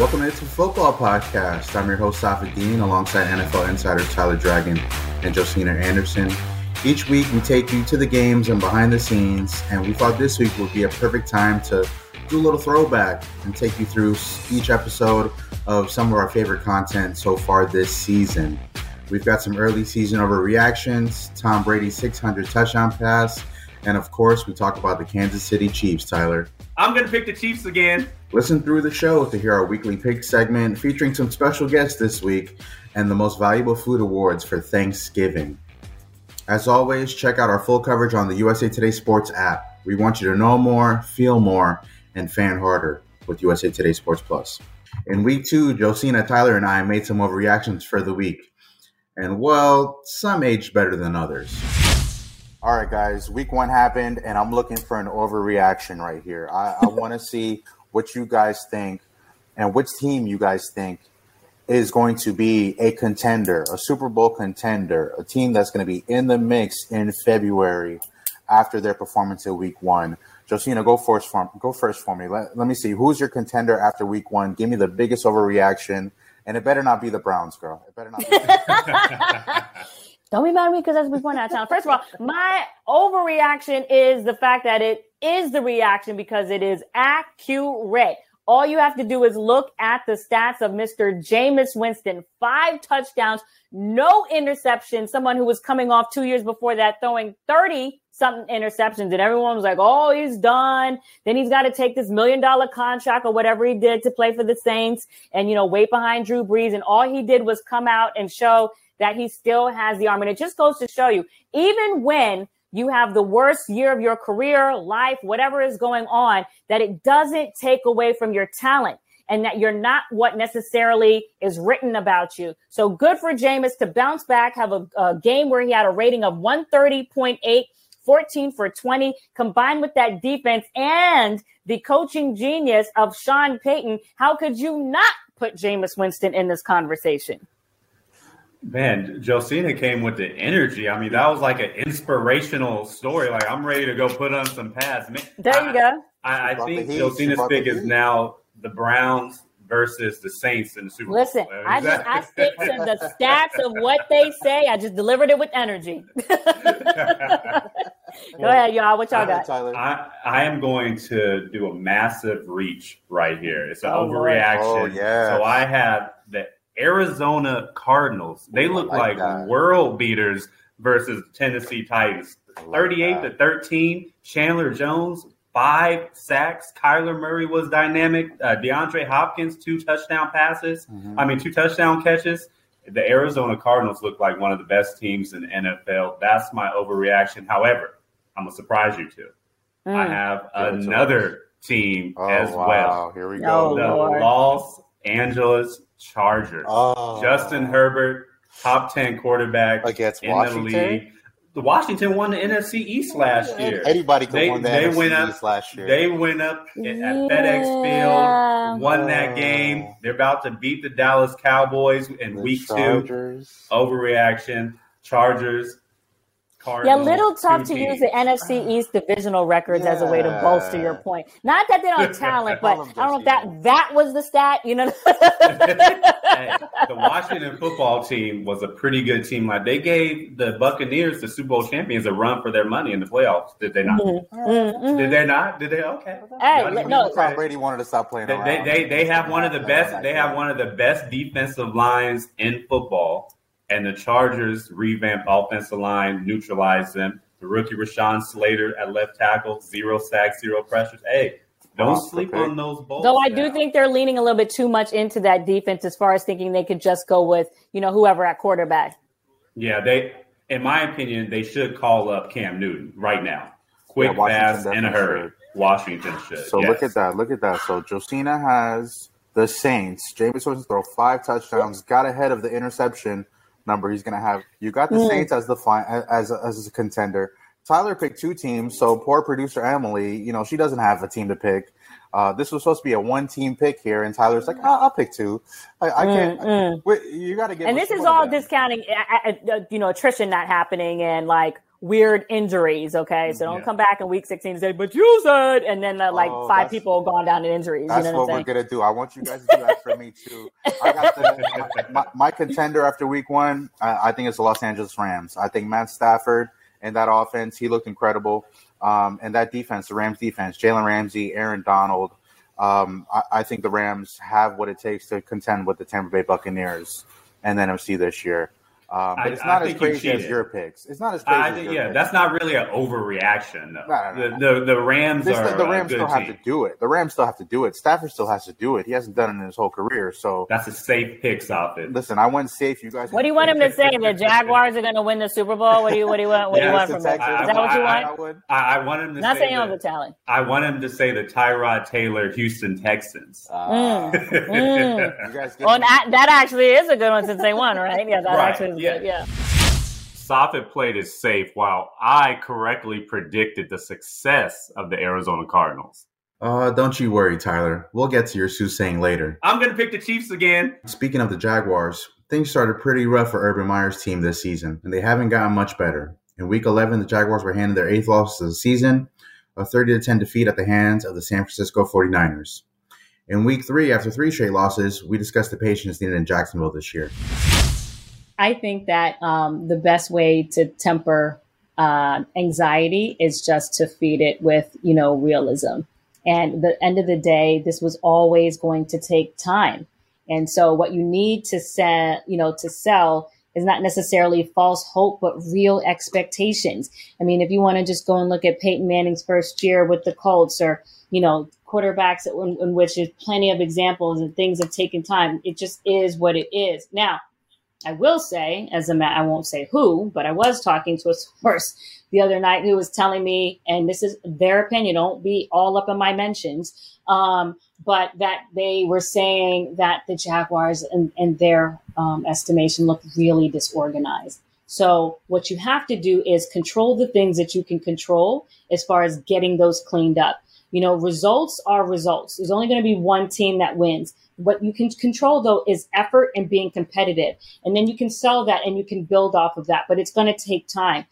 Welcome to It's a Football Podcast. I'm your host, Safid Deen, alongside NFL insider Tyler Dragon and Josina Anderson. Each week, we take you to the games and behind the scenes, and we thought this week would be a perfect time to do a little throwback and take you through each episode of some of our favorite content so far this season. We've got some early season overreactions, Tom Brady's 600 touchdown pass, and of course, we talk about the Kansas City Chiefs, Tyler. I'm going to pick the Chiefs again. Listen through the show to hear our weekly pick segment featuring some special guests this week and the most valuable food awards for Thanksgiving. As always, check out our full coverage on the USA Today Sports app. We want you to know more, feel more, and fan harder with USA Today Sports Plus. In week 2, Josina, Tyler, and I made some overreactions for the week. And, well, some aged better than others. All right, guys, week 1 happened, and I'm looking for an overreaction right here. I want to see what you guys think and which team you guys think is going to be a contender, a Super Bowl contender, a team that's going to be in the mix in February after their performance in week 1. Josina, go first for me. Let me see. Who's your contender after week 1? Give me the biggest overreaction. And it better not be the Browns, girl. It better not be. Don't be mad at me because that's week 1 out of town. First of all, my overreaction is the fact that it is the reaction because it is accurate. All you have to do is look at the stats of Mr. Jameis Winston. 5 touchdowns, no interceptions. Someone who was coming off 2 years before that throwing 30-something interceptions. And everyone was like, oh, he's done. Then he's got to take this $1 million contract or whatever he did to play for the Saints and, you know, wait behind Drew Brees. And all he did was come out and show that he still has the arm. And it just goes to show you, even when you have the worst year of your career, life, whatever is going on, that it doesn't take away from your talent and that you're not what necessarily is written about you. So good for Jameis to bounce back, have a game where he had a rating of 130.8, 14 for 20, combined with that defense and the coaching genius of Sean Payton. How could you not put Jameis Winston in this conversation? Man, Josina came with the energy. I mean, that was like an inspirational story. Like, I'm ready to go put on some pads. Man, there you go. I think Josina's pick is now the Browns versus the Saints in the Super Bowl. Listen, I stick to the stats of what they say. I just delivered it with energy. Go ahead, y'all. What y'all got? Tyler. I am going to do a massive reach right here. It's an overreaction. Oh, yeah. So I have the Arizona Cardinals. They look like world beaters versus Tennessee Titans. 38-13. Chandler Jones, 5 sacks. Kyler Murray was dynamic. DeAndre Hopkins, 2 touchdown passes. Mm-hmm. I mean, 2 touchdown catches. The Arizona Cardinals look like one of the best teams in the NFL. That's my overreaction. However, I'm going to surprise you too. I have another team as well. Here we go. The Los Angeles Chargers. Justin Herbert, top 10 quarterback against Washington. In the league. The Washington won the NFC East last year. Anybody could win the NFC East last year. They went up at FedEx Field, won that game. They're about to beat the Dallas Cowboys in week 2. Overreaction. Chargers. Cardinals, yeah, little tough to use the NFC East divisional records as a way to bolster your point. Not that they don't talent, but I don't know if that was the stat, you know. Hey, the Washington football team was a pretty good team. Like, they gave the Buccaneers, the Super Bowl champions, a run for their money in the playoffs. Did they not? Mm-hmm. Did they not? Did they? Okay. Hey, no. Tom Brady wanted to stop playing around. They have one of the best. They have one of the best defensive lines in football. And the Chargers revamped offensive line, neutralized them. The rookie Rashawn Slater at left tackle, 0 sacks, 0 pressures. Hey, don't sleep on those balls. Though I do think they're leaning a little bit too much into that defense as far as thinking they could just go with, you know, whoever at quarterback. Yeah, they, in my opinion, they should call up Cam Newton right now. Quick, fast, in a hurry. Washington should. So look at that. Look at that. So Josina has the Saints. Jameis Winston throw 5 touchdowns, got ahead of the interception number he's gonna have. You got the Saints as the as a contender. Tyler picked 2 teams, so poor producer Emily, you know, she doesn't have a team to pick. This was supposed to be a 1-team pick here, and Tyler's like, I'll pick 2. I can't. You got to get. And this is all discounting, attrition not happening, and like weird injuries, okay? So don't come back in week 16 and say, but you said, and then five people gone down in injuries. That's you know what we're going to do. I want you guys to do that for me, too. I got my contender after week one, I think it's the Los Angeles Rams. I think Matt Stafford and that offense, he looked incredible. And that defense, the Rams defense, Jalen Ramsey, Aaron Donald, I think the Rams have what it takes to contend with the Tampa Bay Buccaneers and NFC this year. But it's not as crazy as your picks. It's not as crazy as your picks. That's not really an overreaction, though. No. The Rams are the Rams still have to do it. The Rams still have to do it. Stafford still has to do it. He hasn't done it in his whole career. So that's a safe picks outfit. Listen, I went safe. You guys. What do you want him to say? The Jaguars are going to win the Super Bowl? What do you want? What do you want from that? Is that what you want? I want him to. Not saying I'm Italian. I want him to say the Tyrod Taylor Houston Texans. You guys. Well, that actually is a good one since they won, right? Yeah, that actually. Yeah. Safid played it safe while I correctly predicted the success of the Arizona Cardinals. Don't you worry, Tyler. We'll get to your soothsaying later. I'm going to pick the Chiefs again. Speaking of the Jaguars, things started pretty rough for Urban Meyer's team this season, and they haven't gotten much better. In Week 11, the Jaguars were handed their eighth loss of the season, a 30-10 defeat at the hands of the San Francisco 49ers. In Week 3, after three straight losses, we discussed the patience needed in Jacksonville this year. I think that the best way to temper anxiety is just to feed it with, realism. And at the end of the day, this was always going to take time. And so what you need to sell, is not necessarily false hope, but real expectations. I mean, if you want to just go and look at Peyton Manning's first year with the Colts or, quarterbacks in which there's plenty of examples and things have taken time. It just is what it is. Now, I will say, I won't say who, but I was talking to a source the other night who was telling me, and this is their opinion, don't be all up in my mentions, but that they were saying that the Jaguars, in their estimation, looked really disorganized. So what you have to do is control the things that you can control as far as getting those cleaned up. Results are results. There's only going to be one team that wins. What you can control, though, is effort and being competitive. And then you can sell that and you can build off of that. But it's going to take time.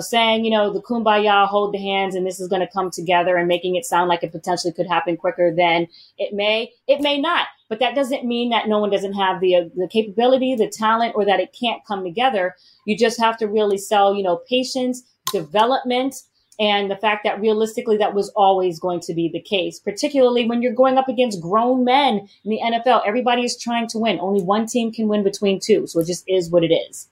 Saying, the kumbaya, hold the hands, and this is going to come together and making it sound like it potentially could happen quicker than it may not. But that doesn't mean that no one doesn't have the capability, the talent, or that it can't come together. You just have to really sell, patience, development, and the fact that realistically that was always going to be the case, particularly when you're going up against grown men in the NFL. Everybody is trying to win. Only one team can win between two. So it just is what it is.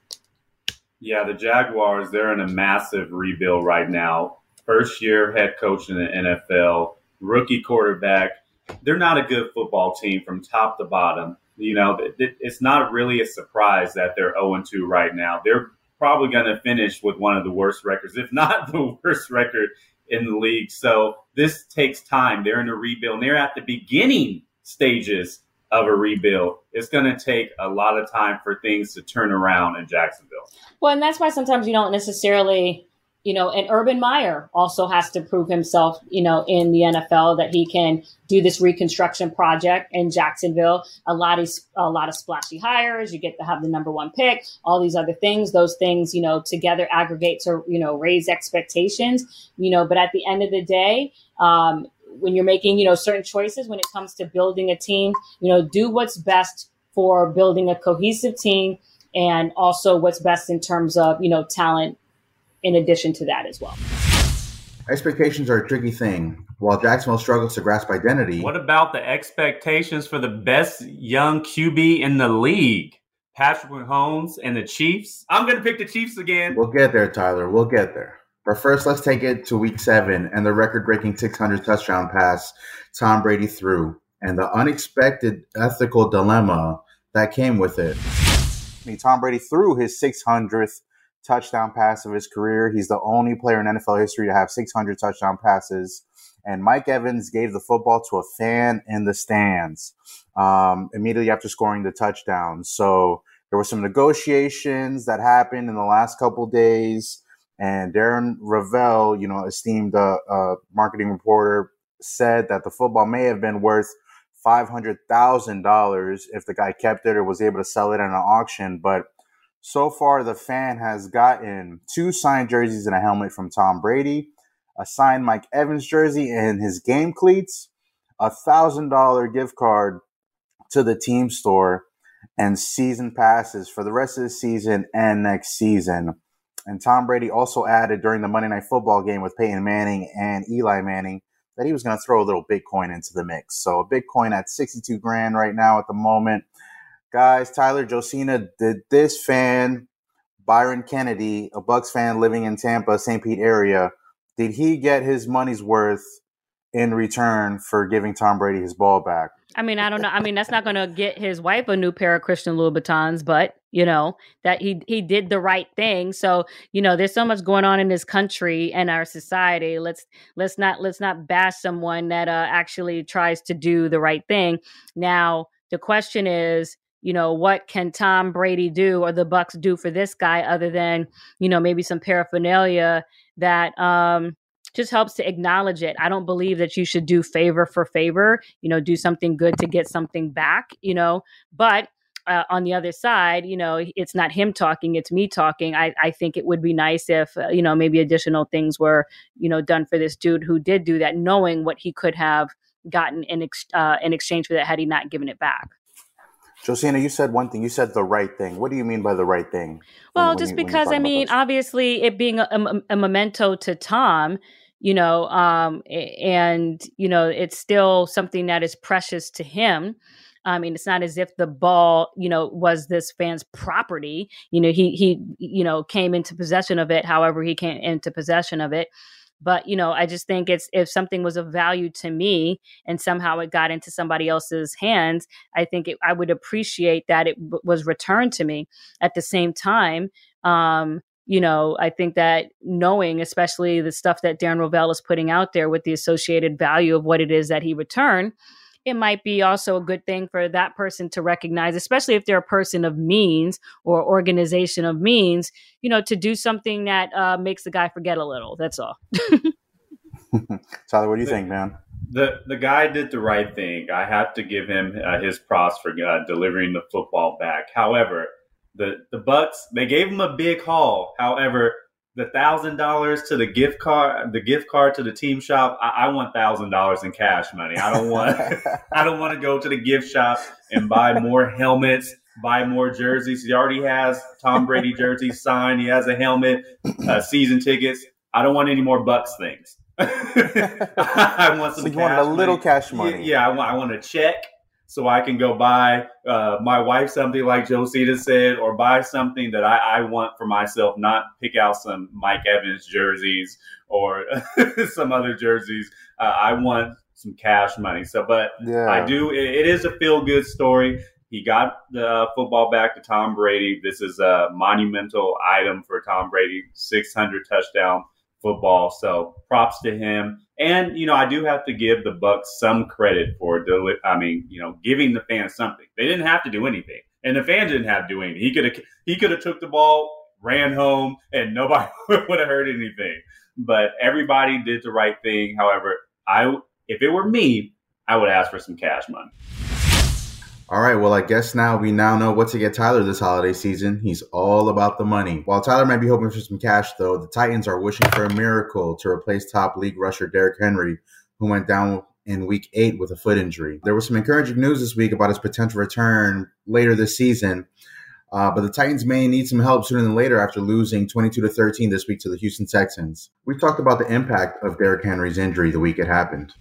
Yeah, the Jaguars, they're in a massive rebuild right now. First year head coach in the NFL, rookie quarterback. They're not a good football team from top to bottom. It's not really a surprise that they're 0-2 right now. They're probably going to finish with one of the worst records, if not the worst record in the league. So this takes time. They're in a rebuild. And they're at the beginning stages of a rebuild. It's going to take a lot of time for things to turn around in Jacksonville. Well, and that's why sometimes you don't necessarily, and Urban Meyer also has to prove himself, in the NFL that he can do this reconstruction project in Jacksonville. A lot of splashy hires. You get to have the number one pick, all these other things. Those things, together aggregate to, raise expectations, but at the end of the day, when you're making, certain choices when it comes to building a team, do what's best for building a cohesive team and also what's best in terms of, talent. In addition to that as well. Expectations are a tricky thing. While Jacksonville struggles to grasp identity. What about the expectations for the best young QB in the league? Patrick Mahomes and the Chiefs? I'm going to pick the Chiefs again. We'll get there, Tyler. We'll get there. But first, let's take it to Week 7 and the record-breaking 600 touchdown pass Tom Brady threw and the unexpected ethical dilemma that came with it. Tom Brady threw his 600th touchdown pass of his career. He's the only player in NFL history to have 600 touchdown passes. And Mike Evans gave the football to a fan in the stands immediately after scoring the touchdown. So there were some negotiations that happened in the last couple days. And Darren Rovell, esteemed marketing reporter, said that the football may have been worth $500,000 if the guy kept it or was able to sell it at an auction. But So far, the fan has gotten 2 signed jerseys and a helmet from Tom Brady, a signed Mike Evans jersey and his game cleats, a $1,000 gift card to the team store, and season passes for the rest of the season and next season. And Tom Brady also added during the Monday Night Football game with Peyton Manning and Eli Manning that he was going to throw a little Bitcoin into the mix. So a Bitcoin at $62,000 right now at the moment. Guys, Tyler, Josina, did this fan, Byron Kennedy, a Bucks fan living in Tampa, St. Pete area, did he get his money's worth in return for giving Tom Brady his ball back? I mean, I don't know. I mean, that's not going to get his wife a new pair of Christian Louboutins, but, you know, that he did the right thing. So, you know, there's so much going on in this country and our society. Let's not bash someone that actually tries to do the right thing. Now, the question is, you know, what can Tom Brady do or the Bucks do for this guy other than, you know, maybe some paraphernalia that just helps to acknowledge it. I don't believe that you should do favor for favor, you know, do something good to get something back, you know, but on the other side, you know, it's not him talking, it's me talking. I think it would be nice if, you know, maybe additional things were, you know, done for this dude who did do that, knowing what he could have gotten in exchange for that had he not given it back. Josina, you said one thing. You said the right thing. What do you mean by the right thing? Well, just because, I mean, obviously it being a memento to Tom, you know, and, you know, it's still something that is precious to him. I mean, it's not as if the ball, you know, was this fan's property. You know, he you know, came into possession of it, however he came into possession of it. But, you know, I just think it's, if something was of value to me and somehow it got into somebody else's hands, I think I would appreciate that it was returned to me. At the same time, you know, I think that knowing, especially the stuff that Darren Rovell is putting out there with the associated value of what it is that he returned, it might be also a good thing for that person to recognize, especially if they're a person of means or organization of means, you know, to do something that makes the guy forget a little. That's all. Tyler, what do you think, man? The guy did the right thing. I have to give him his props for delivering the football back. However, the Bucks, they gave him a big haul. However, the $1,000 to the gift card to the team shop. I want $1,000 in cash money. I don't want to go to the gift shop and buy more helmets, buy more jerseys. He already has Tom Brady jerseys signed. He has a helmet, season tickets. I don't want any more Bucks things. I want some. So you want a little cash money? Yeah, I want a check so I can go buy my wife something, like Josita said, or buy something that I want for myself, not pick out some Mike Evans jerseys or some other jerseys. I want some cash money. So, but yeah. I do. It is a feel-good story. He got the football back to Tom Brady. This is a monumental item for Tom Brady, 600 touchdown football. So props to him. And, you know, I do have to give the Bucks some credit for, giving the fans something. They didn't have to do anything, and the fans didn't have to do anything. He could have took the ball, ran home, and nobody would have heard anything. But everybody did the right thing. However, if it were me, I would ask for some cash money. All right, well, I guess we now know what to get Tyler this holiday season. He's all about the money. While Tyler might be hoping for some cash, though, the Titans are wishing for a miracle to replace top league rusher Derrick Henry, who went down in Week 8 with a foot injury. There was some encouraging news this week about his potential return later this season, but the Titans may need some help sooner than later after losing 22-13 this week to the Houston Texans. We've talked about the impact of Derrick Henry's injury the week it happened.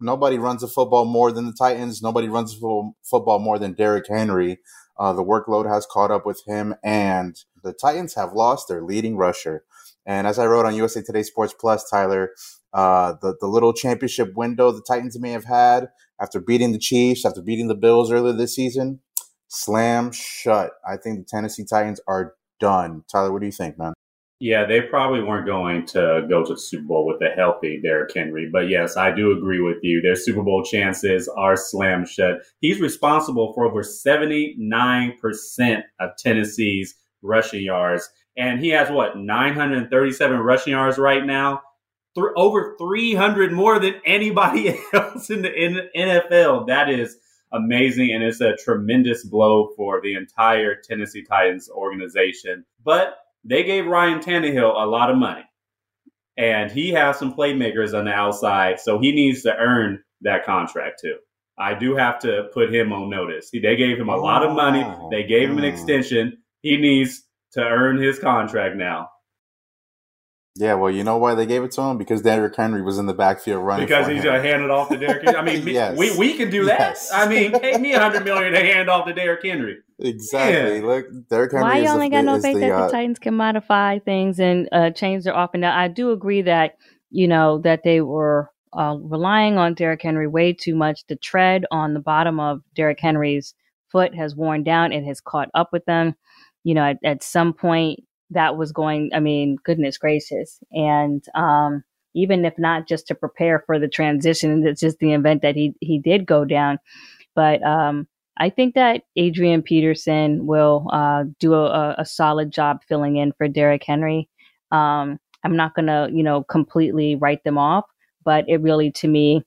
Nobody runs the football more than the Titans. Nobody runs the football more than Derrick Henry. The workload has caught up with him, and the Titans have lost their leading rusher. And as I wrote on USA Today Sports Plus, Tyler, the little championship window the Titans may have had after beating the Chiefs, after beating the Bills earlier this season, slam shut. I think the Tennessee Titans are done. Tyler, what do you think, man? Yeah, they probably weren't going to go to the Super Bowl with a healthy Derrick Henry. But yes, I do agree with you. Their Super Bowl chances are slam shut. He's responsible for over 79% of Tennessee's rushing yards. And he has, 937 rushing yards right now? Over 300 more than anybody else in the NFL. That is amazing, and it's a tremendous blow for the entire Tennessee Titans organization. But they gave Ryan Tannehill a lot of money, and he has some playmakers on the outside, so he needs to earn that contract too. I do have to put him on notice. They gave him a lot of money. They gave him an extension. He needs to earn his contract now. Yeah, well, you know why they gave it to him? Because Derrick Henry was in the backfield running. Because he's going to hand it off to Derrick Henry. I mean, yes. we can do that. Yes. I mean, pay me $100 million to hand off to Derrick Henry. Exactly. Yeah. Look, Derrick Henry. Why you only got no faith that the Titans can modify things and change their offense? Now, I do agree that, you know, that they were relying on Derrick Henry way too much. The tread on the bottom of Derrick Henry's foot has worn down and has caught up with them. You know, at some point, that was going, I mean, goodness gracious. And even if not just to prepare for the transition, it's just the event that he did go down. But I think that Adrian Peterson will do a solid job filling in for Derrick Henry. I'm not going to, you know, completely write them off, but it really, to me,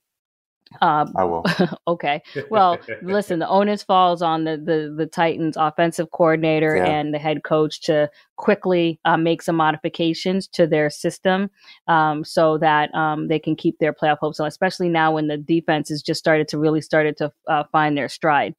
I will. Okay. Well, listen, the onus falls on the Titans offensive coordinator and the head coach to quickly make some modifications to their system so that they can keep their playoff hopes on, especially now when the defense has just started to find their stride.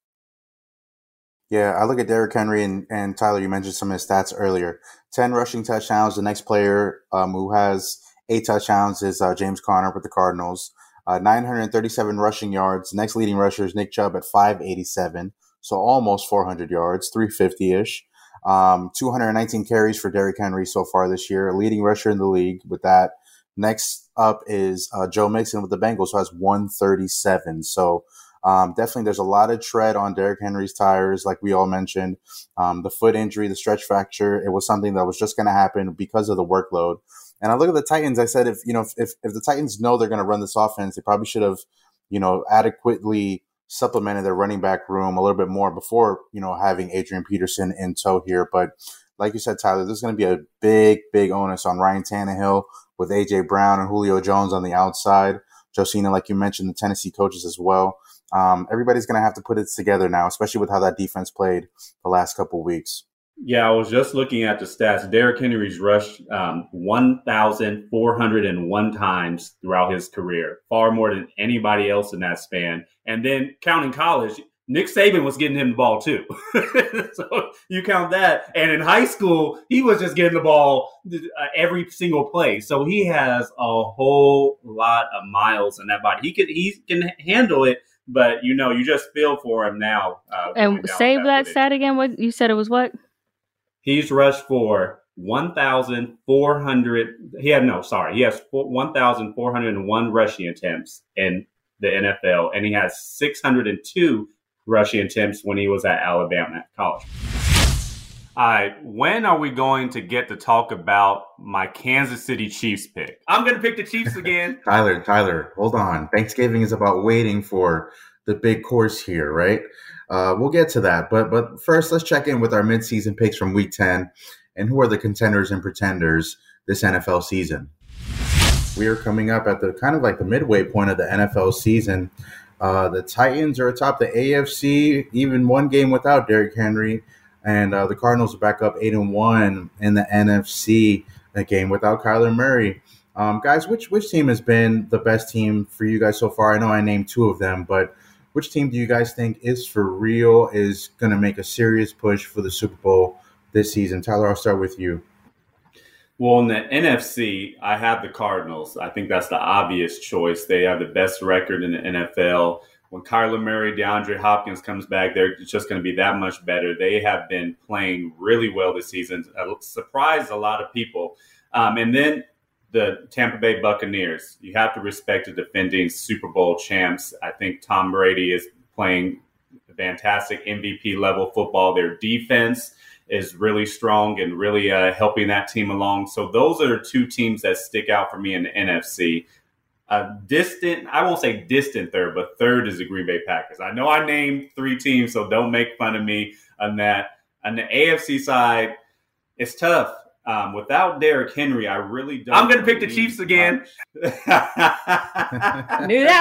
Yeah, I look at Derrick Henry and Tyler, you mentioned some of his stats earlier. 10 rushing touchdowns. The next player who has 8 touchdowns is James Conner with the Cardinals. 937 rushing yards. Next leading rusher is Nick Chubb at 587, so almost 400 yards, 350-ish. 219 carries for Derrick Henry so far this year, leading rusher in the league with that. Next up is Joe Mixon with the Bengals, who has 137. So definitely there's a lot of tread on Derrick Henry's tires, like we all mentioned. The foot injury, the stretch fracture, it was something that was just going to happen because of the workload. And I look at the Titans, I said, if the Titans know they're going to run this offense, they probably should have, you know, adequately supplemented their running back room a little bit more before, you know, having Adrian Peterson in tow here. But like you said, Tyler, there's going to be a big, big onus on Ryan Tannehill with AJ Brown and Julio Jones on the outside. Josina, like you mentioned, the Tennessee coaches as well. Everybody's going to have to put it together now, especially with how that defense played the last couple of weeks. Yeah, I was just looking at the stats. Derrick Henry's rushed 1,401 times throughout his career, far more than anybody else in that span. And then counting college, Nick Saban was getting him the ball too. So you count that. And in high school, he was just getting the ball every single play. So he has a whole lot of miles in that body. He can handle it. But, you know, you just feel for him now. And save that stat again. What you said it was what? He's rushed for 1,400. He has 1,401 rushing attempts in the NFL, and he has 602 rushing attempts when he was at Alabama College. All right, when are we going to get to talk about my Kansas City Chiefs pick? I'm going to pick the Chiefs again. Tyler, hold on. Thanksgiving is about waiting for the big course here, right? We'll get to that. But first, let's check in with our midseason picks from Week 10 and who are the contenders and pretenders this NFL season. We are coming up at the kind of like the midway point of the NFL season. The Titans are atop the AFC, even one game without Derrick Henry. And the Cardinals are back up 8-1 in the NFC game without Kyler Murray. Guys, which team has been the best team for you guys so far? I know I named two of them, but which team do you guys think is for real, is going to make a serious push for the Super Bowl this season? Tyler, I'll start with you. Well, in the NFC, I have the Cardinals. I think that's the obvious choice. They have the best record in the NFL. When Kyler Murray, DeAndre Hopkins comes back, they're just going to be that much better. They have been playing really well this season. Surprised a lot of people. And then the Tampa Bay Buccaneers. You have to respect the defending Super Bowl champs. I think Tom Brady is playing fantastic MVP-level football. Their defense is really strong and really helping that team along. So those are the two teams that stick out for me in the NFC. I won't say distant third, but third is the Green Bay Packers. I know I named three teams, so don't make fun of me on that. On the AFC side, it's tough. Without Derrick Henry, I really don't. I'm going to pick the Chiefs again. Knew that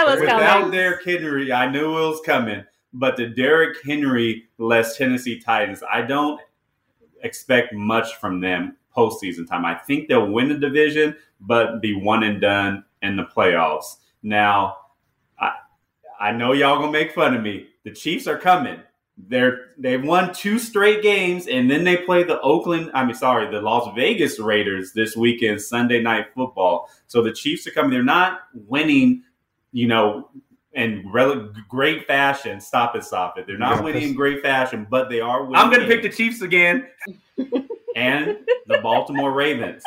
was coming. Without Derrick Henry, I knew it was coming. but the Derrick Henry less Tennessee Titans, I don't expect much from them postseason time. I think they'll win the division, but be one and done in the playoffs. Now, I know y'all going to make fun of me. The Chiefs are coming. They've won 2 straight games, and then they play the Las Vegas Raiders this weekend, Sunday Night Football. So the Chiefs are coming. They're not winning, in great fashion. Stop it. They're not winning in great fashion, but they are winning. I'm going to pick the Chiefs again. And the Baltimore Ravens.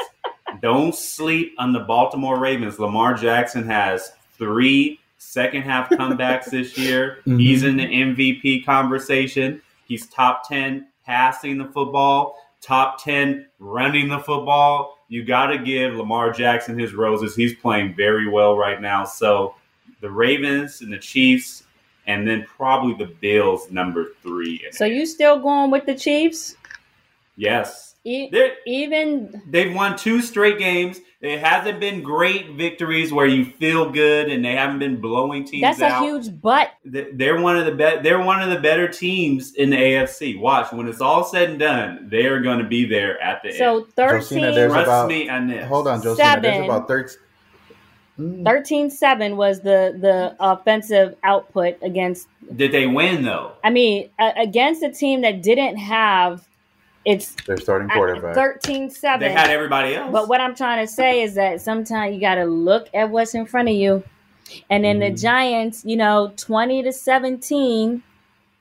Don't sleep on the Baltimore Ravens. Lamar Jackson has 3 second-half comebacks this year. Mm-hmm. He's in the MVP conversation. He's top 10 passing the football, top 10 running the football. You got to give Lamar Jackson his roses. He's playing very well right now. So the Ravens and the Chiefs, and then probably the Bills, number 3. So you still going with the Chiefs? Yes. They've won 2 straight games. It hasn't been great victories where you feel good, and they haven't been blowing teams out. That's a huge butt. They're one of the better teams in the AFC. Watch, when it's all said and done, they are going to be there at the end. So 13. Josina, trust me on this. Hold on, Josina. 7. There's about 13. 13-7 was the offensive output against. Did they win though? I mean, against a team that didn't have. It's their starting quarterback. 13-7. They had everybody else. But what I'm trying to say is that sometimes you got to look at what's in front of you. And then the Giants, 20-17.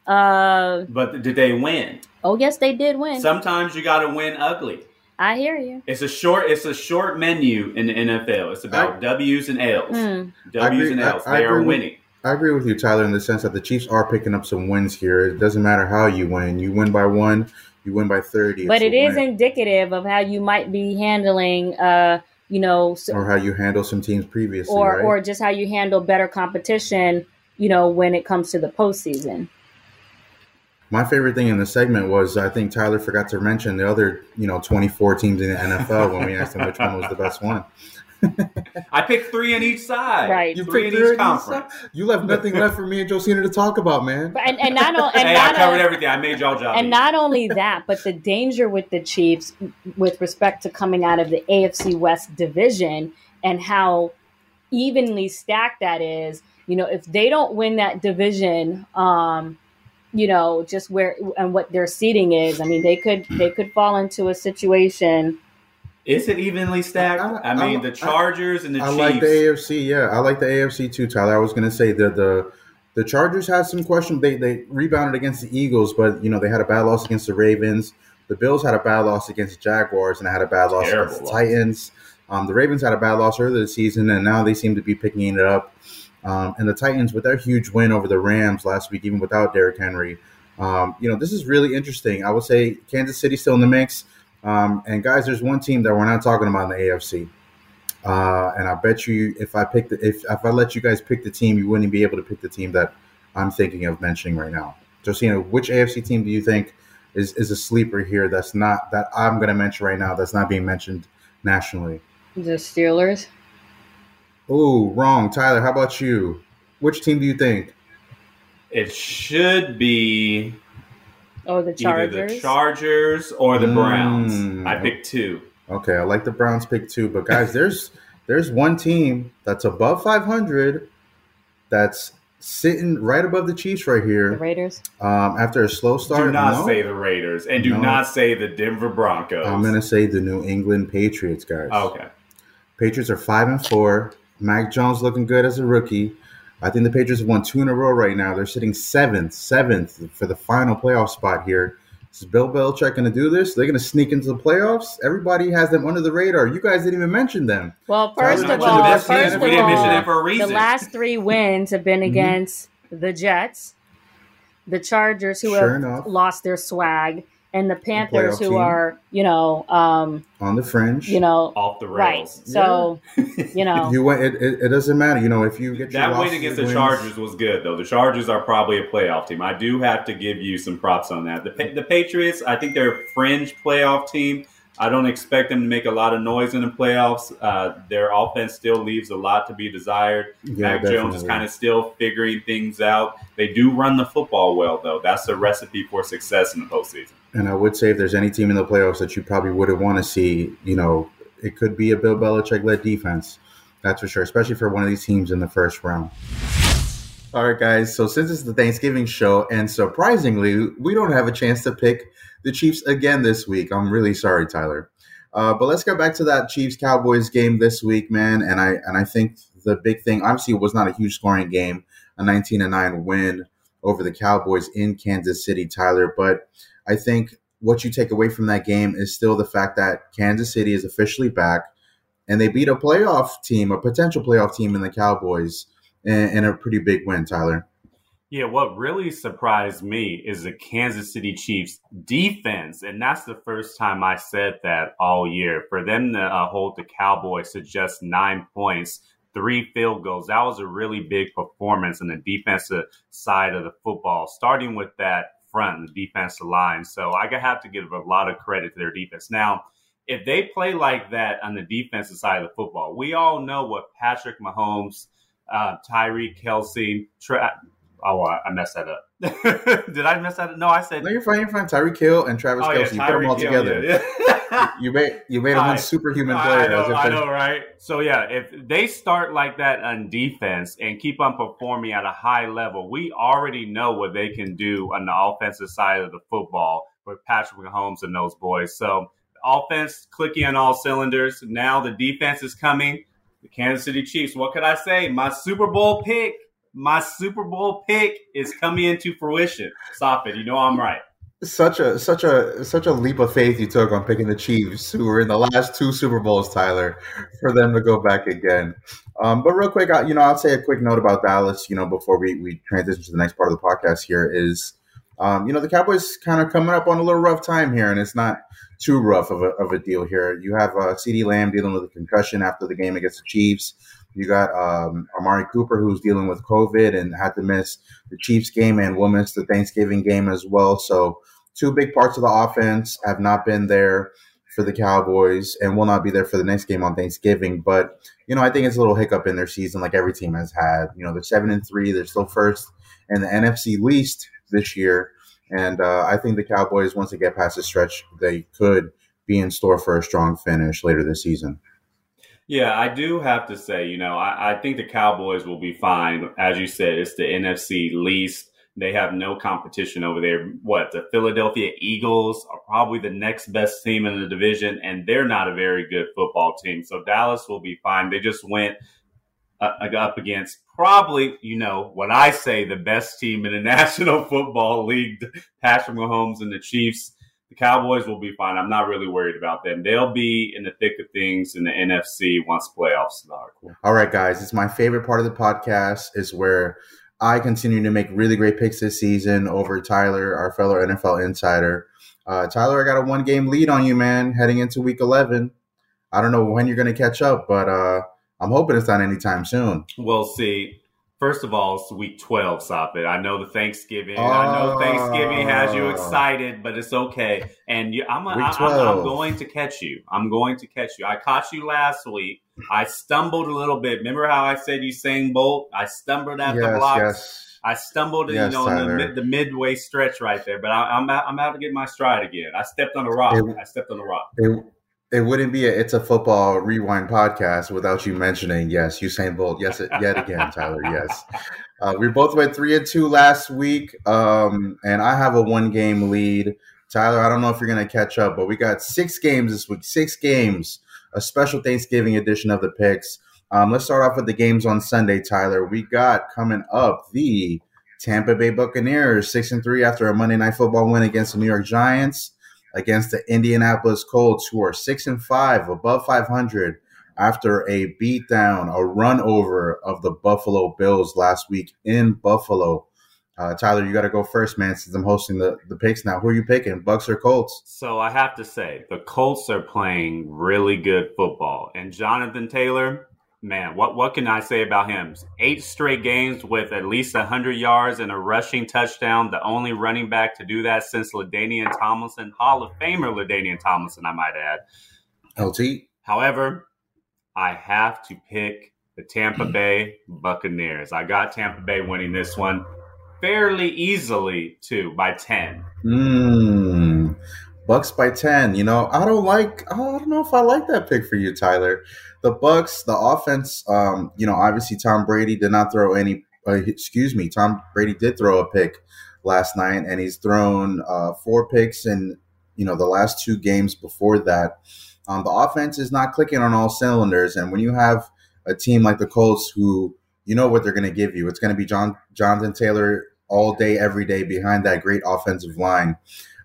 But did they win? Oh, yes, they did win. Sometimes you got to win ugly. I hear you. It's a short menu in the NFL. It's about W's and L's. W's and L's. They are winning. I agree with you, Tyler, in the sense that the Chiefs are picking up some wins here. It doesn't matter how you win. You win by 1. You win by 30. But it is indicative of how you might be handling, or how you handle some teams previously, or just how you handle better competition, when it comes to the postseason. My favorite thing in the segment was, I think Tyler forgot to mention the other, 24 teams in the NFL when we asked him which one was the best one. I picked 3 on each side. Right. You picked 3 in each conference. You left nothing left for me and Josina to talk about, man. But, I covered everything. I made y'all job. And not only that, but the danger with the Chiefs with respect to coming out of the AFC West division and how evenly stacked that is, if they don't win that division, just where and what their seeding is, I mean, they could fall into a situation. Is it evenly stacked? I mean, the Chargers and the Chiefs. I like the AFC, yeah. I like the AFC too, Tyler. I was going to say that the Chargers had some questions. They rebounded against the Eagles, but, they had a bad loss against the Ravens. The Bills had a bad loss against the Jaguars, and had a bad loss against the Titans. The Ravens had a bad loss earlier this season, and now they seem to be picking it up. And the Titans, with their huge win over the Rams last week, even without Derrick Henry. This is really interesting. I would say Kansas City still in the mix. And guys, there's one team that we're not talking about in the AFC. And I bet you if I let you guys pick the team, you wouldn't be able to pick the team that I'm thinking of mentioning right now. Josina, which AFC team do you think is a sleeper here that I'm going to mention right now that's not being mentioned nationally? The Steelers. Oh, wrong. Tyler, how about you? Which team do you think? It should be... Oh, the Chargers. Either the Chargers or the Browns. I picked 2. Okay, I like the Browns pick 2. But, guys, there's one team that's above 500 that's sitting right above the Chiefs right here. The Raiders. After a slow start. Do not say the Raiders. And do not say the Denver Broncos. I'm going to say the New England Patriots, guys. Okay. Patriots are 5-4. Mac Jones looking good as a rookie. I think the Patriots have won 2 in a row right now. They're sitting seventh for the final playoff spot here. Is Bill Belichick going to do this? They're going to sneak into the playoffs? Everybody has them under the radar. You guys didn't even mention them. Well, first of all, the last 3 wins have been against the Jets, the Chargers, who have lost their swag, and the Panthers, who are, on the fringe, off the rails. Right. So, it doesn't matter. If you get that win against the Chargers was good, though. The Chargers are probably a playoff team. I do have to give you some props on that. The Patriots, I think they're a fringe playoff team. I don't expect them to make a lot of noise in the playoffs. Their offense still leaves a lot to be desired. Mac Jones is kind of still figuring things out. They do run the football well, though. That's the recipe for success in the postseason. And I would say if there's any team in the playoffs that you probably wouldn't want to see, you know, it could be a Bill Belichick-led defense. That's for sure, especially for one of these teams in the first round. All right, guys. So since it's the Thanksgiving show, and surprisingly, we don't have a chance to pick the Chiefs again this week. I'm really sorry, Tyler. But let's get back to that Chiefs-Cowboys game this week, man. And I think the big thing, obviously, it was not a huge scoring game, a 19-9 win over the Cowboys in Kansas City, Tyler. But I think what you take away from that game is still the fact that Kansas City is officially back, and they beat a playoff team, a potential playoff team in the Cowboys, and a pretty big win, Tyler. Yeah, what really surprised me is the Kansas City Chiefs defense, and that's the first time I said that all year. For them to hold the Cowboys to just 9 points, 3 field goals, that was a really big performance in the defensive side of the football, starting with that front, the defensive line. So I have to give a lot of credit to their defense. Now, if they play like that on the defensive side of the football, we all know what Patrick Mahomes, Tyreek Kelsey, I messed that up. Did I mess that up? No, I said. No, you're fine. You're fine. Tyreek Hill and Travis Kelsey. Yeah, you put them all together. Yeah. you made them one superhuman player. I know, right? So, yeah, if they start like that on defense and keep on performing at a high level, we already know what they can do on the offensive side of the football with Patrick Mahomes and those boys. So, offense clicking on all cylinders. Now the defense is coming. The Kansas City Chiefs. What could I say? My Super Bowl pick is coming into fruition. Stop it. You know I'm right. Such a leap of faith you took on picking the Chiefs, who were in the last 2 Super Bowls, Tyler, for them to go back again. But real quick, I'll say a quick note about Dallas, before we transition to the next part of the podcast here is, the Cowboys kind of coming up on a little rough time here, and it's not too rough of a deal here. You have CeeDee Lamb dealing with a concussion after the game against the Chiefs. You got Amari Cooper, who's dealing with COVID and had to miss the Chiefs game and will miss the Thanksgiving game as well. So 2 big parts of the offense have not been there for the Cowboys and will not be there for the next game on Thanksgiving. But, I think it's a little hiccup in their season like every team has had. They're 7-3. They're still first in the NFC least this year. And I think the Cowboys, once they get past the stretch, they could be in store for a strong finish later this season. Yeah, I do have to say, I think the Cowboys will be fine. As you said, it's the NFC least. They have no competition over there. The Philadelphia Eagles are probably the next best team in the division, and they're not a very good football team. So Dallas will be fine. They just went up against probably, what I say, the best team in the National Football League, Patrick Mahomes and the Chiefs. The Cowboys will be fine. I'm not really worried about them. They'll be in the thick of things in the NFC once playoffs start. All right, guys. It's my favorite part of the podcast is where I continue to make really great picks this season over Tyler, our fellow NFL insider. Tyler, I got a 1-game lead on you, man, heading into week 11. I don't know when you're going to catch up, but I'm hoping it's not anytime soon. We'll see. First of all, it's week 12, Safid. I know Thanksgiving. I know Thanksgiving has you excited, but it's okay. And I'm going to catch you. I caught you last week. I stumbled a little bit. Remember how I said you sang Bolt? I stumbled at the blocks. Yes. I stumbled, in the midway stretch right there. But I'm out to get my stride again. I stepped on a rock. It wouldn't be It's a Football Rewind podcast without you mentioning, yes, Usain Bolt. Yes, yet again, Tyler, yes. We both went 3-2 last week, and I have a 1-game lead. Tyler, I don't know if you're going to catch up, but we got 6 games this week, a special Thanksgiving edition of the picks. Let's start off with the games on Sunday, Tyler. We got coming up the Tampa Bay Buccaneers, 6-3 after a Monday Night Football win against the New York Giants. Against the Indianapolis Colts, who are 6-5, above 500, after a beatdown, a run over of the Buffalo Bills last week in Buffalo. Tyler, you got to go first, man, since I'm hosting the picks now. Who are you picking, Bucs or Colts? So I have to say, the Colts are playing really good football. And Jonathan Taylor, Man, what can I say about him? 8 straight games with at least 100 yards and a rushing touchdown. The only running back to do that since LaDainian Tomlinson, Hall of Famer LaDainian Tomlinson, I might add. LT. However, I have to pick the Tampa Bay Buccaneers. I got Tampa Bay winning this one fairly easily, too, by 10. Bucks by 10. You know, I don't know if I like that pick for you, Tyler. The Bucks, the offense, you know, obviously Tom Brady did not throw any Tom Brady did throw a pick last night, and he's thrown 4 picks in, you know, the last 2 games before that. The offense is not clicking on all cylinders, and when you have a team like the Colts who, you know what they're going to give you, it's going to be Jonathan Taylor all day, every day behind that great offensive line.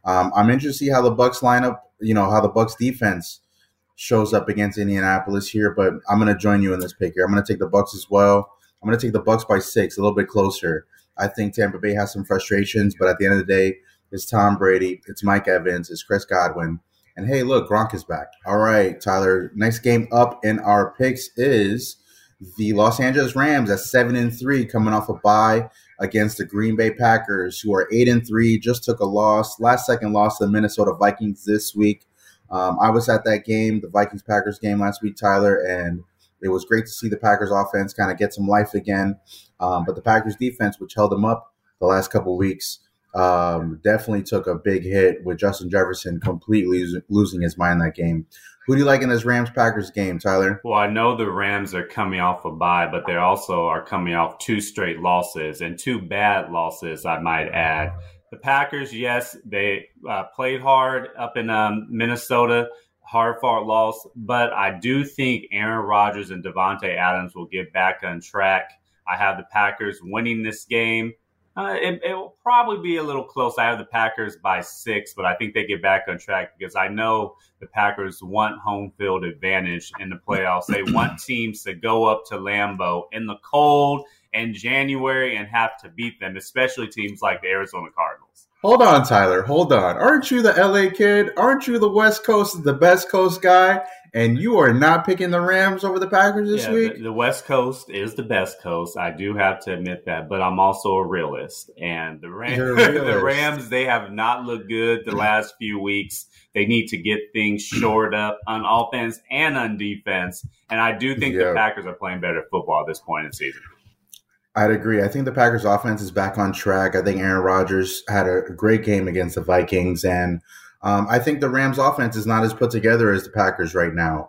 I'm interested to see how the Bucs line up, you know, how the Bucs defense shows up against Indianapolis here, but I'm going to join you in this pick here. I'm going to take the Bucs as well. I'm going to take the Bucs by 6, a little bit closer. I think Tampa Bay has some frustrations, but at the end of the day, it's Tom Brady, it's Mike Evans, it's Chris Godwin. And hey, look, Gronk is back. All right, Tyler, next game up in our picks is the Los Angeles Rams at 7-3 coming off a bye against the Green Bay Packers, who are 8-3, just took a loss, last-second loss to the Minnesota Vikings this week. I was at that game, the Vikings-Packers game last week, Tyler, and it was great to see the Packers offense kind of get some life again. But the Packers defense, which held them up the last couple of weeks, definitely took a big hit with Justin Jefferson completely losing his mind that game. Who do you like in this Rams-Packers game, Tyler? Well, I know the Rams are coming off a bye, but they also are coming off 2 straight losses and 2 bad losses, I might add. The Packers, yes, they played hard up in Minnesota, hard-fought loss, but I do think Aaron Rodgers and Devontae Adams will get back on track. I have the Packers winning this game. It will probably be a little close. I have the Packers by 6, but I think they get back on track because I know the Packers want home field advantage in the playoffs. They want teams to go up to Lambeau in the cold in January and have to beat them, especially teams like the Arizona Cardinals. Hold on, Tyler. Hold on. Aren't you the LA kid? Aren't you the West Coast, the best coast guy? And you are not picking the Rams over the Packers this week? The West Coast is the best coast. I do have to admit that. But I'm also a realist. And the Rams, they have not looked good the last few weeks. They need to get things shored up on offense and on defense. And I do think the Packers are playing better football at this point in the season. I'd agree. I think the Packers offense is back on track. I think Aaron Rodgers had a great game against the Vikings, and I think the Rams offense is not as put together as the Packers right now,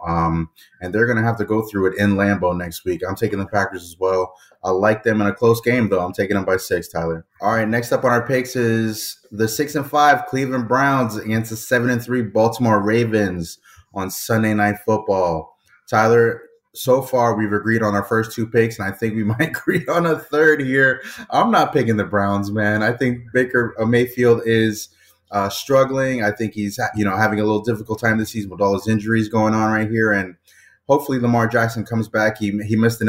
and they're going to have to go through it in Lambeau next week. I'm taking the Packers as well. I like them in a close game, though. I'm taking them by 6, Tyler. All right, next up on our picks is the 6-5 Cleveland Browns against the 7-3 Baltimore Ravens on Sunday Night Football. Tyler, so far we've agreed on our first 2 picks, and I think we might agree on a third here. I'm not picking the Browns, man. I think Baker Mayfield is struggling. I think he's, you know, having a little difficult time this season with all his injuries going on right here, and hopefully Lamar Jackson comes back. He missed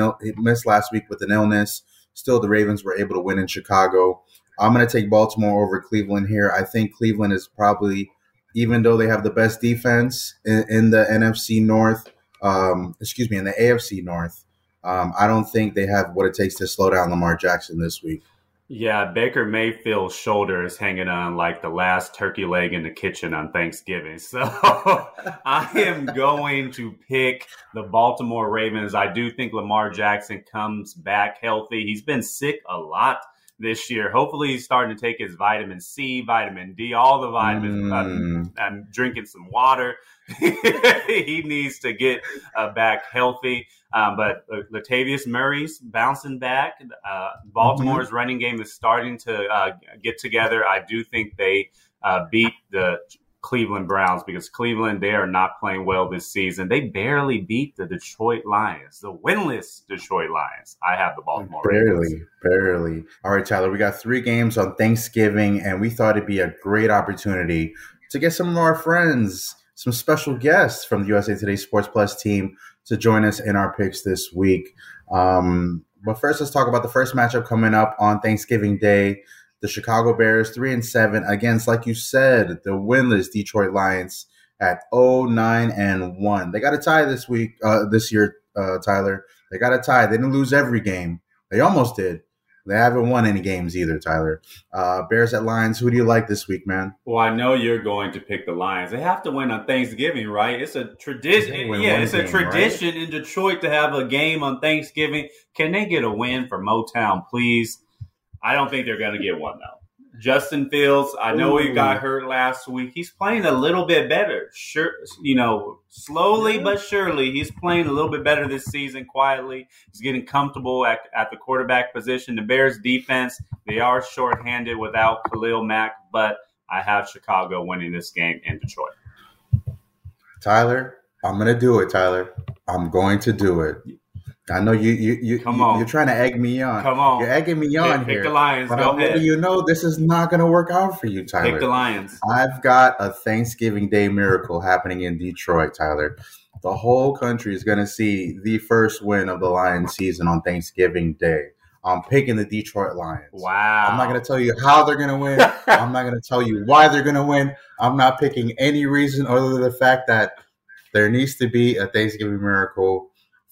last week with an illness. Still, the Ravens were able to win in Chicago. I'm going to take Baltimore over Cleveland here. I think Cleveland is probably, even though they have the best defense in the NFC North, in the AFC North, I don't think they have what it takes to slow down Lamar Jackson this week. Yeah, Baker Mayfield's shoulder is hanging on like the last turkey leg in the kitchen on Thanksgiving. So I am going to pick the Baltimore Ravens. I do think Lamar Jackson comes back healthy. He's been sick a lot this year. Hopefully he's starting to take his vitamin C, vitamin D, all the vitamins. I'm drinking some water. He needs to get back healthy. But Latavius Murray's bouncing back. Baltimore's running game is starting to get together. I do think they beat the Cleveland Browns because Cleveland, they are not playing well this season. They barely beat the Detroit Lions, the winless Detroit Lions. I have the Baltimore Ravens. Barely. All right, Tyler, we got 3 games on Thanksgiving, and we thought it'd be a great opportunity to get some of our friends, some special guests from the USA Today Sports Plus team to join us in our picks this week. But first, let's talk about the first matchup coming up on Thanksgiving Day. The Chicago Bears, 3-7 against, like you said, the winless Detroit Lions at 0-9-1. They got a tie this year, Tyler. They got a tie. They didn't lose every game. They almost did. They haven't won any games either, Tyler. Bears at Lions. Who do you like this week, man? Well, I know you're going to pick the Lions. They have to win on Thanksgiving, right? It's a tradition. Yeah, it's a tradition in Detroit to have a game on Thanksgiving. Can they get a win for Motown, please? I don't think they're going to get one, though. Justin Fields, I know he got hurt last week. He's playing a little bit better. Sure, you know, slowly but surely, he's playing a little bit better this season quietly. He's getting comfortable at the quarterback position. The Bears defense, they are shorthanded without Khalil Mack, but I have Chicago winning this game in Detroit. Tyler, I'm going to do it, Tyler. I'm going to do it. I know you're trying to egg me on. Come on. You're egging me on here. Pick the Lions. But you know this is not going to work out for you, Tyler. Pick the Lions. I've got a Thanksgiving Day miracle happening in Detroit, Tyler. The whole country is going to see the first win of the Lions season on Thanksgiving Day. I'm picking the Detroit Lions. Wow. I'm not going to tell you how they're going to win. I'm not going to tell you why they're going to win. I'm not picking any reason other than the fact that there needs to be a Thanksgiving miracle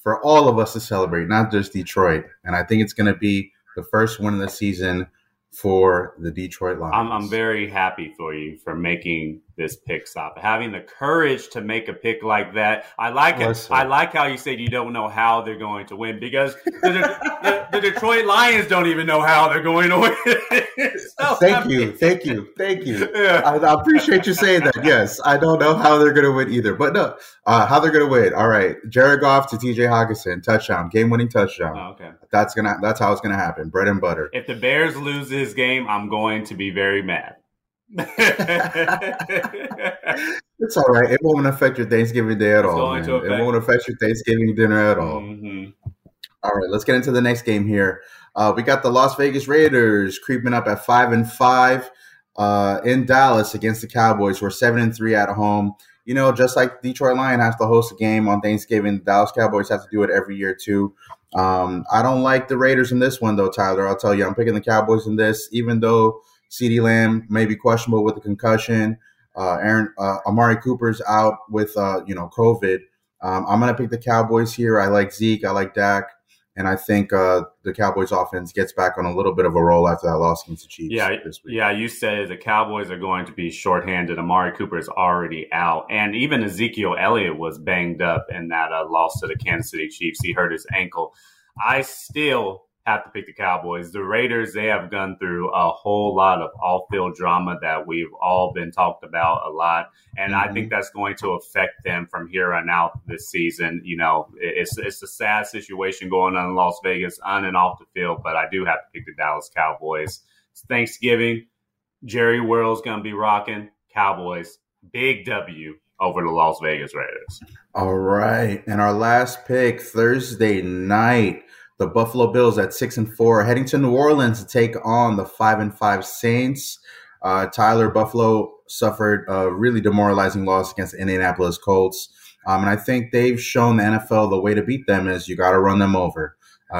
for all of us to celebrate, not just Detroit. And I think it's going to be the first win of the season for the Detroit Lions. I'm very happy for you for making this pick, stop. Having the courage to make a pick like that. I like it. I like how you said you don't know how they're going to win, because the Detroit Lions don't even know how they're going to win. So Thank you. Yeah. I appreciate you saying that. Yes, I don't know how they're going to win either. But no, how they're going to win. All right, Jared Goff to T.J. Hockenson, touchdown, game-winning touchdown. Oh, okay, that's how it's gonna happen. Bread and butter. If the Bears lose this game, I'm going to be very mad. It's all right. It won't affect your Thanksgiving Day at all. It won't affect your Thanksgiving dinner at all. Mm-hmm. All right, let's get into the next game here. We got the Las Vegas Raiders creeping up at 5-5 in Dallas against the Cowboys, who are 7-3 at home. You know, just like Detroit Lions has to host a game on Thanksgiving, the Dallas Cowboys have to do it every year too. I don't like the Raiders in this one though, Tyler. I'll tell you, I'm picking the Cowboys in this, even though CeeDee Lamb may be questionable with a concussion. Amari Cooper's out with COVID. I'm going to pick the Cowboys here. I like Zeke. I like Dak. And I think the Cowboys offense gets back on a little bit of a roll after that loss against the Chiefs this week. Yeah, you said the Cowboys are going to be shorthanded. Amari Cooper is already out. And even Ezekiel Elliott was banged up in that loss to the Kansas City Chiefs. He hurt his ankle. I still have to pick the Cowboys. The Raiders, they have gone through a whole lot of off-field drama that we've all been talked about a lot. And I think that's going to affect them from here on out this season. You know, it's a sad situation going on in Las Vegas on and off the field, but I do have to pick the Dallas Cowboys. It's Thanksgiving. Jerry World's going to be rocking. Cowboys. Big W over the Las Vegas Raiders. All right. And our last pick, Thursday night. The Buffalo Bills at 6-4 heading to New Orleans to take on the 5-5 Saints. Tyler, Buffalo suffered a really demoralizing loss against the Indianapolis Colts. And I think they've shown the NFL the way to beat them is you got to run them over.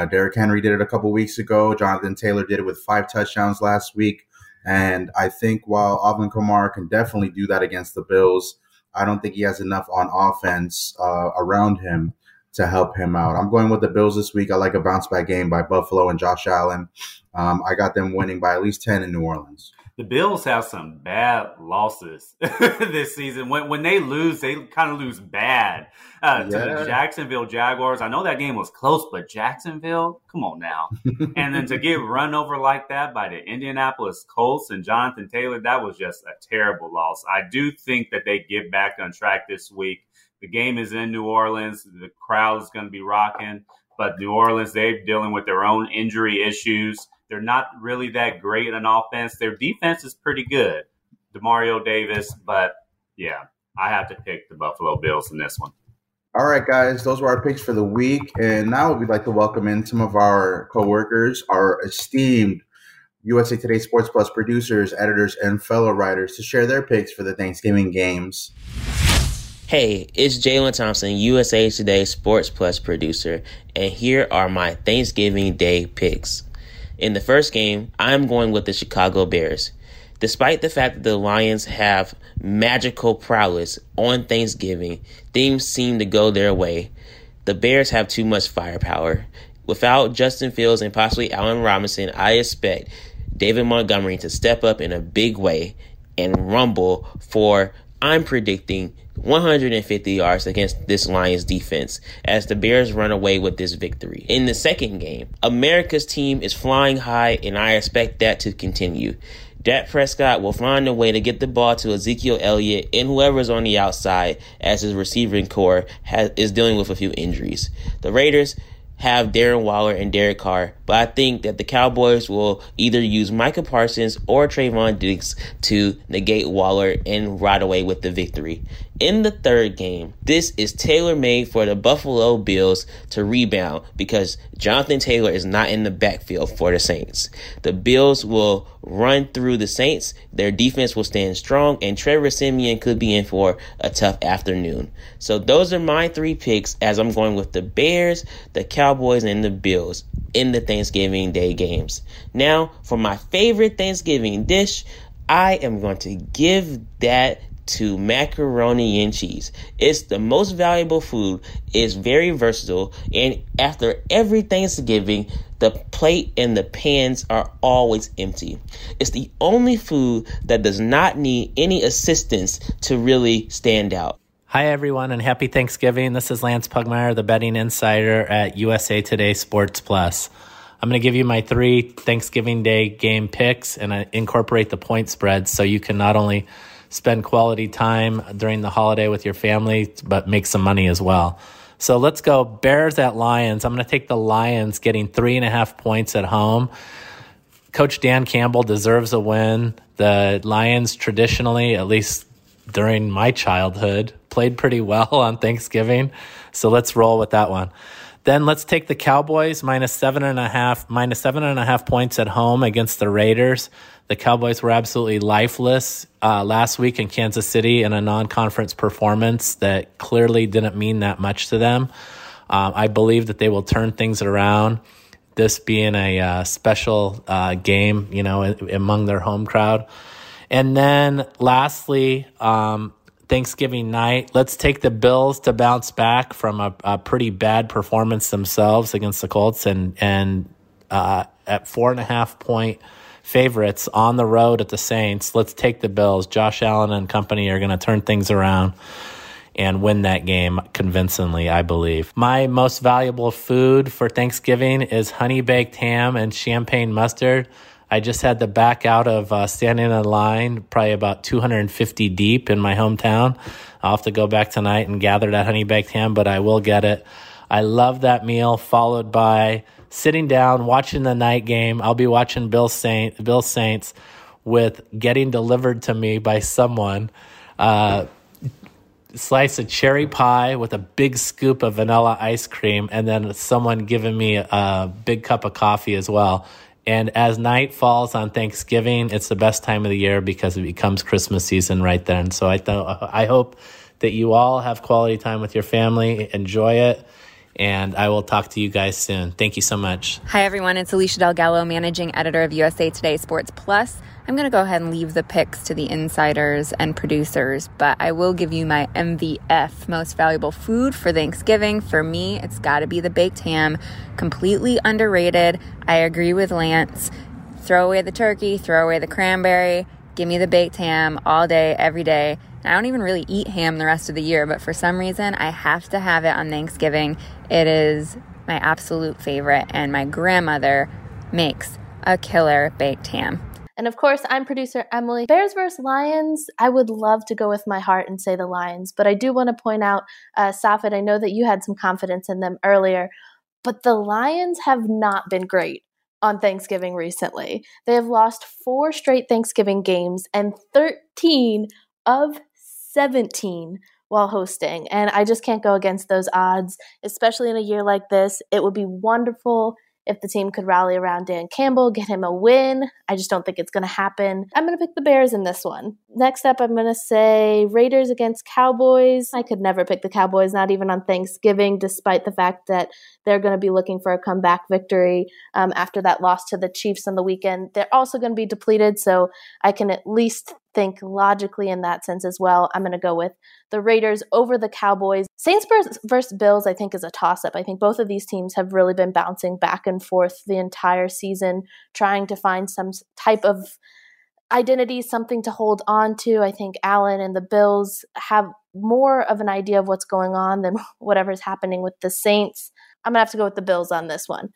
Derrick Henry did it a couple weeks ago. Jonathan Taylor did it with 5 touchdowns last week. And I think while Alvin Kamara can definitely do that against the Bills, I don't think he has enough on offense around him to help him out. I'm going with the Bills this week. I like a bounce-back game by Buffalo and Josh Allen. I got them winning by at least 10 in New Orleans. The Bills have some bad losses this season. When they lose, they kind of lose bad to the Jacksonville Jaguars. I know that game was close, but Jacksonville, come on now. And then to get run over like that by the Indianapolis Colts and Jonathan Taylor, that was just a terrible loss. I do think that they get back on track this week. The game is in New Orleans. The crowd is going to be rocking. But New Orleans, they're dealing with their own injury issues. They're not really that great on offense. Their defense is pretty good, DeMario Davis. But, yeah, I have to pick the Buffalo Bills in this one. All right, guys, those were our picks for the week. And now we'd like to welcome in some of our coworkers, our esteemed USA Today Sports Plus producers, editors, and fellow writers to share their picks for the Thanksgiving games. Hey, it's Jalen Thompson, USA Today Sports Plus producer, and here are my Thanksgiving Day picks. In the first game, I'm going with the Chicago Bears. Despite the fact that the Lions have magical prowess on Thanksgiving, things seem to go their way. The Bears have too much firepower. Without Justin Fields and possibly Allen Robinson, I expect David Montgomery to step up in a big way and rumble for, I'm predicting, 150 yards against this Lions defense as the Bears run away with this victory. In the second game, America's team is flying high, and I expect that to continue. Dak Prescott will find a way to get the ball to Ezekiel Elliott and whoever's on the outside as his receiving core is dealing with a few injuries. The Raiders have Darren Waller and Derek Carr, but I think that the Cowboys will either use Micah Parsons or Trayvon Diggs to negate Waller and ride away with the victory. In the third game, this is tailor-made for the Buffalo Bills to rebound because Jonathan Taylor is not in the backfield for the Saints. The Bills will run through the Saints, their defense will stand strong, and Trevor Siemian could be in for a tough afternoon. So those are my three picks, as I'm going with the Bears, the Cowboys, and the Bills in the Thanksgiving Day games. Now, for my favorite Thanksgiving dish, I am going to give that to macaroni and cheese. It's the most valuable food. It's very versatile. And after every Thanksgiving, the plate and the pans are always empty. It's the only food that does not need any assistance to really stand out. Hi, everyone, and happy Thanksgiving. This is Lance Pugmire, the betting insider at USA Today Sports Plus. I'm going to give you my three Thanksgiving Day game picks, and I incorporate the point spread so you can not only spend quality time during the holiday with your family, but make some money as well. So let's go Bears at Lions. I'm going to take the Lions getting 3.5 points at home. Coach Dan Campbell deserves a win. The Lions traditionally, at least during my childhood, played pretty well on Thanksgiving. So let's roll with that one. Then let's take the Cowboys minus seven and a half points at home against the Raiders. The Cowboys were absolutely lifeless last week in Kansas City in a non-conference performance that clearly didn't mean that much to them. I believe that they will turn things around. This being a special game, among their home crowd. And then lastly, Thanksgiving night, let's take the Bills to bounce back from a pretty bad performance themselves against the Colts and at 4.5 point favorites on the road at the Saints. Let's take the Bills. Josh Allen and company are going to turn things around and win that game convincingly, I believe. My most valuable food for Thanksgiving is honey-baked ham and champagne mustard. I just had the back out of standing in line, probably about 250 deep in my hometown. I'll have to go back tonight and gather that honey-baked ham, but I will get it. I love that meal, followed by sitting down, watching the night game. I'll be watching Bill Saints with getting delivered to me by someone. Slice of cherry pie with a big scoop of vanilla ice cream, and then someone giving me a big cup of coffee as well. And as night falls on Thanksgiving, it's the best time of the year because it becomes Christmas season right then. So I hope that you all have quality time with your family. Enjoy it. And I will talk to you guys soon. Thank you so much. Hi, everyone. It's Alicia Delgallo, managing editor of USA Today Sports Plus. I'm going to go ahead and leave the picks to the insiders and producers, but I will give you my MVF, most valuable food for Thanksgiving. For me, it's got to be the baked ham. Completely underrated. I agree with Lance. Throw away the turkey, throw away the cranberry. Give me the baked ham all day, every day. I don't even really eat ham the rest of the year, but for some reason, I have to have it on Thanksgiving. It is my absolute favorite, and my grandmother makes a killer baked ham. And of course, I'm producer Emily. Bears versus Lions, I would love to go with my heart and say the Lions, but I do want to point out, Safid, I know that you had some confidence in them earlier, but the Lions have not been great on Thanksgiving recently. They have lost 4 straight Thanksgiving games and 13 of 17 while hosting. And I just can't go against those odds, especially in a year like this. It would be wonderful if the team could rally around Dan Campbell, get him a win. I just don't think it's going to happen. I'm going to pick the Bears in this one. Next up, I'm going to say Raiders against Cowboys. I could never pick the Cowboys, not even on Thanksgiving, despite the fact that they're going to be looking for a comeback victory after that loss to the Chiefs on the weekend. They're also going to be depleted, so I can at least think logically in that sense as well. I'm going to go with the Raiders over the Cowboys. Saints versus Bills, I think, is a toss-up. I think both of these teams have really been bouncing back and forth the entire season, trying to find some type of identity, something to hold on to. I think Allen and the Bills have more of an idea of what's going on than whatever's happening with the Saints. I'm going to have to go with the Bills on this one.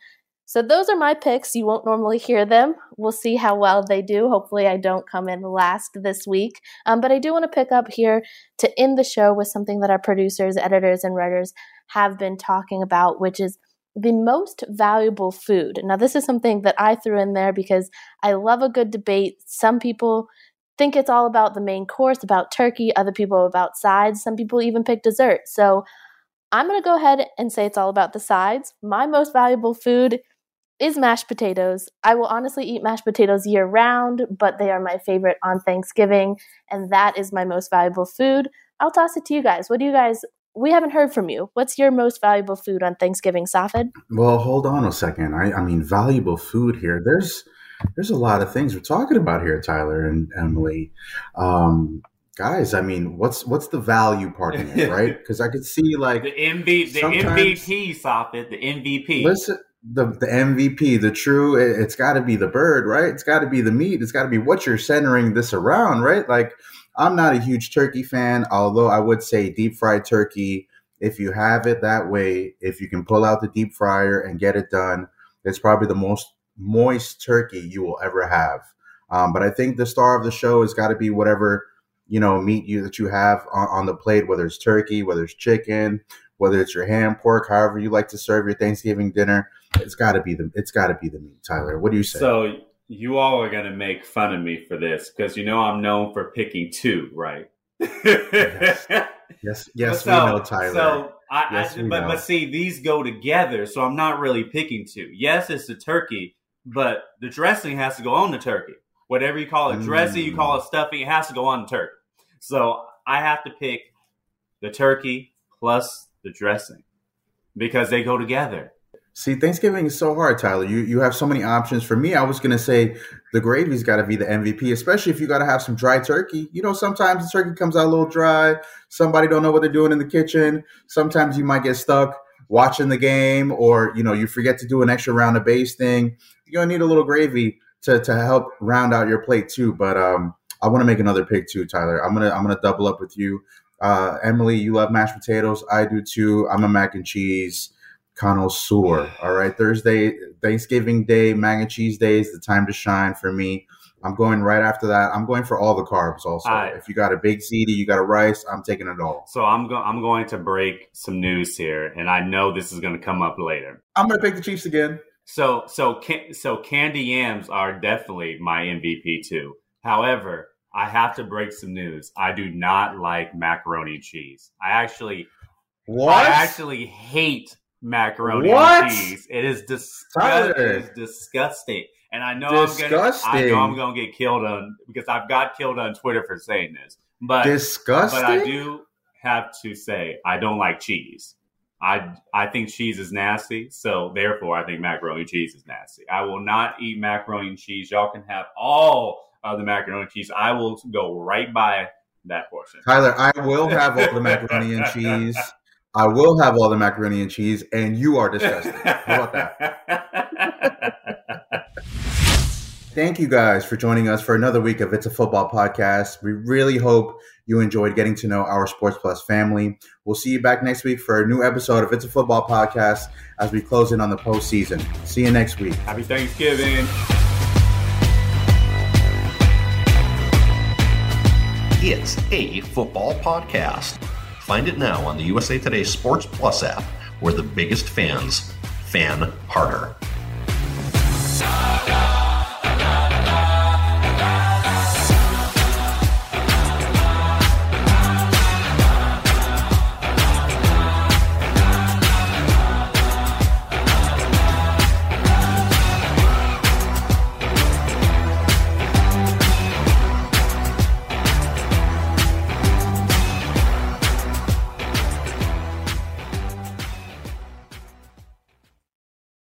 So those are my picks. You won't normally hear them. We'll see how well they do. Hopefully I don't come in last this week. But I do want to pick up here to end the show with something that our producers, editors, and writers have been talking about, which is the most valuable food. Now, this is something that I threw in there because I love a good debate. Some people think it's all about the main course, about turkey. Other people about sides. Some people even pick dessert. So I'm going to go ahead and say it's all about the sides. My most valuable food is mashed potatoes. I will honestly eat mashed potatoes year round, but they are my favorite on Thanksgiving, and that is my most valuable food. I'll toss it to you guys. What do you guys, we haven't heard from you. What's your most valuable food on Thanksgiving, Safid? Well, hold on a second. I mean, valuable food here. There's a lot of things we're talking about here, Tyler and Emily. Guys, I mean, what's the value part in it, right? Because I could see like the MVP, Safid, the MVP. Listen, the MVP, the true. It's got to be the bird, right? It's got to be the meat. It's got to be what you're centering this around, right? Like, I'm not a huge turkey fan, although I would say deep fried turkey. If you have it that way, if you can pull out the deep fryer and get it done, it's probably the most moist turkey you will ever have. But I think the star of the show has got to be whatever, you know, meat that you have on the plate, whether it's turkey, whether it's chicken, whether it's your ham, pork, however you like to serve your Thanksgiving dinner, it's got to be the meat. Tyler, what do you say? So you all are going to make fun of me for this because you know I'm known for picking two, right? Yes. So, we know, Tyler. So but see, these go together, so I'm not really picking two. Yes, it's the turkey, but the dressing has to go on the turkey. Whatever you call it, dressing, you call it stuffing, it has to go on the turkey. So I have to pick the turkey plus the dressing because they go together. See, Thanksgiving is so hard, Tyler. You have so many options. For me, I was going to say the gravy's got to be the MVP, especially if you got to have some dry turkey. You know, sometimes the turkey comes out a little dry. Somebody don't know what they're doing in the kitchen. Sometimes you might get stuck watching the game or, you know, you forget to do an extra round of basting. You're going to need a little gravy to help round out your plate too. But I want to make another pick too, Tyler. I'm gonna double up with you. Emily, you love mashed potatoes. I do too. I'm a mac and cheese connoisseur. All right. Thanksgiving Day, mac and cheese day is the time to shine for me. I'm going right after that. I'm going for all the carbs also. Right. If you got a big ziti, you got a rice, I'm taking it all. So I'm going to break some news here, and I know this is going to come up later. I'm going to pick the Chiefs again. So candy yams are definitely my MVP too. However, I have to break some news. I do not like macaroni and cheese. I actually hate macaroni and cheese. It is disgusting. Tyler. It is disgusting. And I know I'm gonna get killed on because I've got killed on Twitter for saying this. But disgusting. But I do have to say I don't like cheese. I think cheese is nasty, so therefore I think macaroni and cheese is nasty. I will not eat macaroni and cheese. Y'all can have all of the macaroni and cheese. I will go right by that portion. Tyler, I will have all the macaroni and cheese. I will have all the macaroni and cheese, and you are disgusting. How about that? Thank you guys for joining us for another week of It's a Football Podcast. We really hope you enjoyed getting to know our Sports Plus family. We'll see you back next week for a new episode of It's a Football Podcast as we close in on the postseason. See you next week. Happy Thanksgiving. It's a Football Podcast. Find it now on the USA Today Sports Plus app, where the biggest fans fan harder.